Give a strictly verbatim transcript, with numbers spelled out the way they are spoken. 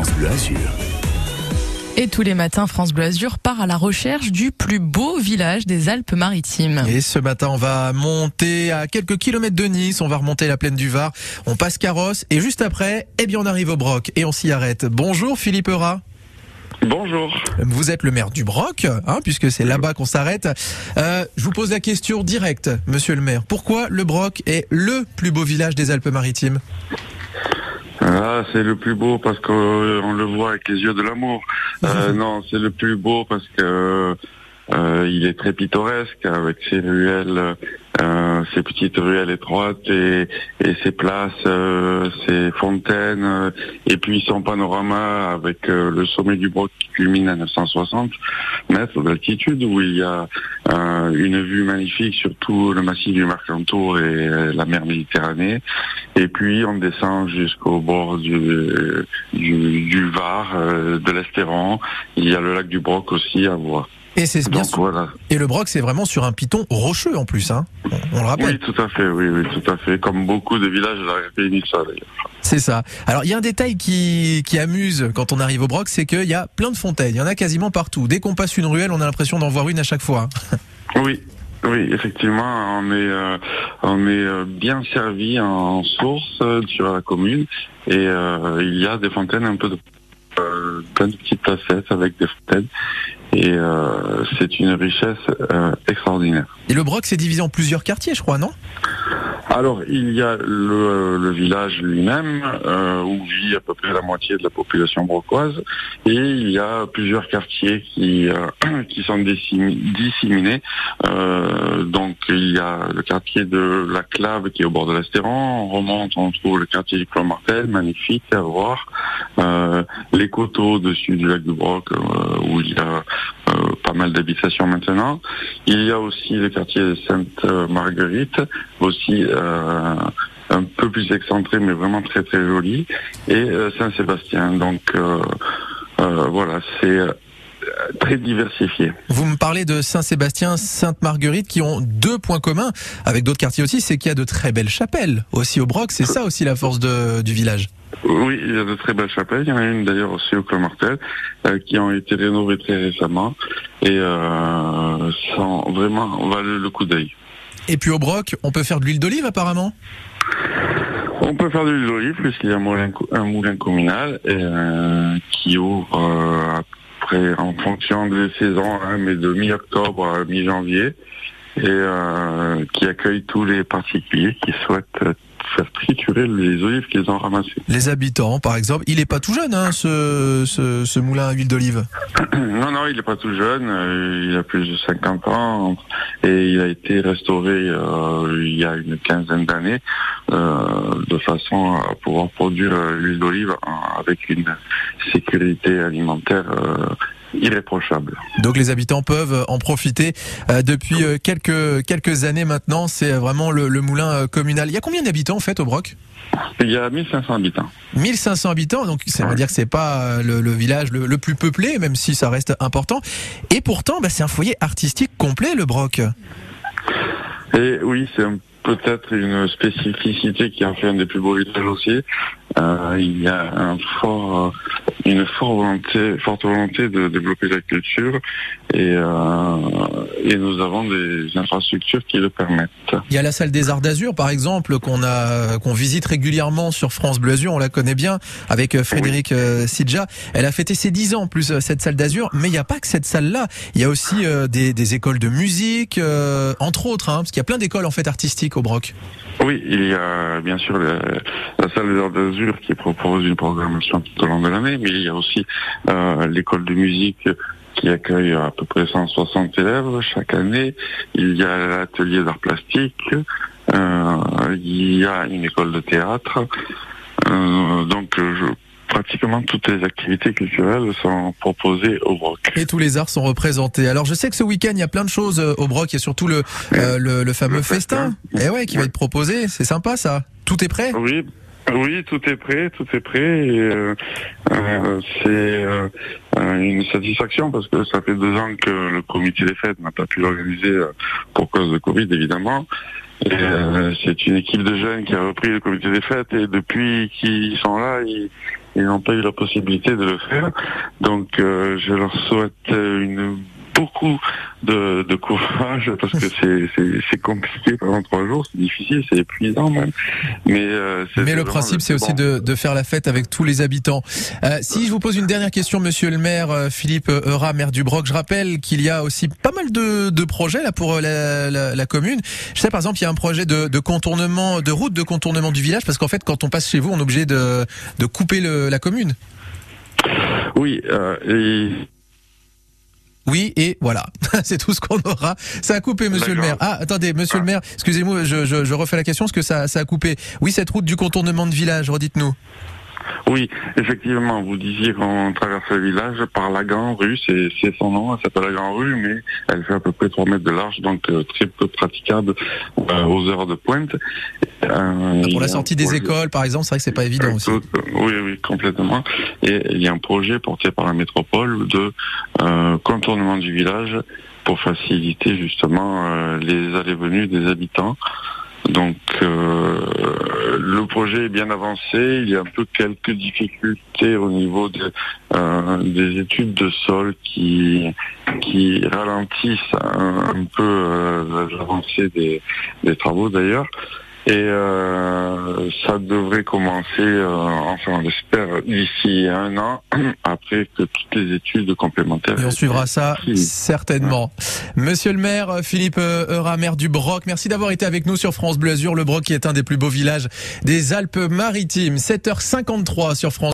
France Bleu Azur. Et tous les matins, France Bleu Azur part à la recherche du plus beau village des Alpes-Maritimes. Et ce matin, on va monter à quelques kilomètres de Nice, on va remonter la plaine du Var, on passe Carrosse et juste après, eh bien on arrive au Broc et on s'y arrête. Bonjour Philippe Heurat. Bonjour. Vous êtes le maire du Broc, hein, puisque c'est là-bas qu'on s'arrête. Euh, je vous pose la question directe, monsieur le maire. Pourquoi le Broc est le plus beau village des Alpes-Maritimes ? Ah, c'est le plus beau parce qu'on euh, le voit avec les yeux de l'amour. Euh, non, c'est le plus beau parce que euh, il est très pittoresque avec ses ruelles, euh, ses petites ruelles étroites et, et ses places, euh, ses fontaines euh, et puis son panorama avec euh, le sommet du Broc qui culmine à neuf cent soixante mètres d'altitude où il y a euh, une vue magnifique sur tout le massif du Mercantour et euh, la mer Méditerranée. Et puis on descend jusqu'au bord du, du, du Var, euh, de l'Estéron. Il y a le lac du Broc aussi à voir. Et, c'est bien Donc, sur... voilà. Et le Broc, c'est vraiment sur un piton rocheux en plus, hein. On le rappelle. Oui, tout à fait, oui, oui, tout à fait. Comme beaucoup de villages de la péninsule, d'ailleurs. C'est ça. Alors, il y a un détail qui, qui amuse quand on arrive au Broc, c'est qu'il y a plein de fontaines. Il y en a quasiment partout. Dès qu'on passe une ruelle, on a l'impression d'en voir une à chaque fois. Oui. Oui, effectivement, on est euh, on est bien servi en source euh, sur la commune et euh, il y a des fontaines un peu de euh, plein de petites placettes avec des fontaines et euh, c'est une richesse euh, extraordinaire. Et le Broc, c'est divisé en plusieurs quartiers, je crois, non ? Alors, il y a le, le village lui-même, euh, où vit à peu près la moitié de la population brocoise, et il y a plusieurs quartiers qui euh, qui sont disséminés. Euh, donc, il y a le quartier de la Clave qui est au bord de l'Estéron. On remonte, on trouve le quartier du Clon-Martel, magnifique à voir. Euh, les coteaux au-dessus du lac du Broc, euh, où il y a euh, pas mal d'habitations maintenant. Il y a aussi le quartier de Sainte-Marguerite, aussi euh, un peu plus excentré, mais vraiment très très joli, et euh, Saint-Sébastien. Donc euh, euh, voilà, c'est très diversifié. Vous me parlez de Saint-Sébastien, Sainte-Marguerite, qui ont deux points communs avec d'autres quartiers aussi, c'est qu'il y a de très belles chapelles aussi au Broc, c'est ça aussi la force de, du village. Oui, il y a de très belles chapelles, il y en a une d'ailleurs aussi au Clon-Martel, euh, qui ont été rénovées très récemment et euh, sont vraiment valent le coup d'œil. Et puis au Broc, on peut faire de l'huile d'olive apparemment ? On peut faire de l'huile d'olive puisqu'il y a un moulin, un moulin communal et, euh, qui ouvre euh, après en fonction des saisons, hein, mais de mi-octobre à mi-janvier, et euh, qui accueille tous les particuliers qui souhaitent euh, faire triturer les olives qu'ils ont ramassées. Les habitants, par exemple, il n'est pas tout jeune, hein, ce, ce, ce moulin à huile d'olive. Non, non, il n'est pas tout jeune, euh, il a plus de cinquante ans et il a été restauré euh, il y a une quinzaine d'années euh, de façon à pouvoir produire l'huile d'olive avec une sécurité alimentaire euh, irréprochable. Donc les habitants peuvent en profiter depuis quelques, quelques années maintenant, c'est vraiment le, le moulin communal. Il y a combien d'habitants en fait au Broc ? Il y a mille cinq cents habitants. mille cinq cents habitants, donc ça veut dire que c'est pas le, le village le, le plus peuplé, même si ça reste important. Et pourtant, bah, c'est un foyer artistique complet le Broc. Et oui, c'est un peut-être une spécificité qui en fait un des plus beaux villages aussi. Euh, il y a un fort, une forte volonté, forte volonté de développer la culture et, euh, et nous avons des infrastructures qui le permettent. Il y a la salle des Arts d'Azur, par exemple, qu'on a, qu'on visite régulièrement sur France Bleu Azur. On la connaît bien avec Frédéric Sidja. Oui. Elle a fêté ses dix ans plus cette salle d'Azur, mais il n'y a pas que cette salle-là. Il y a aussi euh, des, des écoles de musique, euh, entre autres, hein, parce qu'il y a plein d'écoles en fait artistiques au Broc. Oui, il y a bien sûr la, la salle des Arts d'Azur qui propose une programmation tout au long de l'année, mais il y a aussi euh, l'école de musique qui accueille à peu près cent soixante élèves chaque année. Il y a l'atelier d'art plastique, euh, il y a une école de théâtre. Euh, donc je... Pratiquement toutes les activités culturelles sont proposées au Broc. Et tous les arts sont représentés. Alors je sais que ce week-end il y a plein de choses au Broc. Il y a surtout le euh, le, le fameux le festin. festin. Et ouais, qui ouais. va être proposé. C'est sympa ça. Tout est prêt ? Oui, oui, tout est prêt, tout est prêt. Et, euh, euh, c'est euh, une satisfaction parce que ça fait deux ans que le comité des fêtes n'a pas pu l'organiser pour cause de Covid évidemment. Et euh, c'est une équipe de jeunes qui a repris le comité des fêtes et depuis qu'ils sont là, ils ils n'ont pas eu la possibilité de le faire. Donc euh, je leur souhaite une... beaucoup de, de courage, parce que c'est, c'est, c'est compliqué pendant trois jours, c'est difficile, c'est épuisant même. Mais, euh, c'est Mais le principe, c'est aussi de, de faire la fête avec tous les habitants. Euh, si je vous pose une dernière question, monsieur le maire, Philippe Heurat, maire du Broc, je rappelle qu'il y a aussi pas mal de, de projets là pour la, la, la commune. Je sais par exemple, il y a un projet de, de contournement, de route de contournement du village, parce qu'en fait, quand on passe chez vous, on est obligé de, de couper le, la commune. Oui, euh, et... Oui, et voilà, c'est tout ce qu'on aura. Ça a coupé, monsieur D'accord. le maire. Ah, attendez, monsieur ah. le maire, excusez-moi, je, je, je refais la question, parce que ça, ça a coupé. Oui, cette route du contournement de village, redites-nous. Oui, effectivement, vous disiez qu'on traverse le village par la Grand Rue, c'est, c'est son nom, elle s'appelle la Grand Rue, mais elle fait à peu près trois mètres de large, donc euh, très peu praticable euh, aux heures de pointe. Euh, ah, pour la sortie des projet... écoles, par exemple, c'est vrai que c'est pas évident euh, aussi. Oui, oui, complètement. Et il y a un projet porté par la métropole de euh, contournement du village pour faciliter justement euh, les allées-venues des habitants. Donc euh, le projet est bien avancé, il y a un peu quelques difficultés au niveau de, euh, des études de sol qui, qui ralentissent un, un peu euh, l'avancée des, des travaux d'ailleurs. Et euh, ça devrait commencer, euh, enfin on l'espère, d'ici un an, après que toutes les études complémentaires... Et on suivra ça, oui. certainement. Ouais. Monsieur le maire, Philippe Heurat, maire du Broc, merci d'avoir été avec nous sur France Bleu Azur. Le Broc qui est un des plus beaux villages des Alpes-Maritimes. sept heures cinquante-trois sur France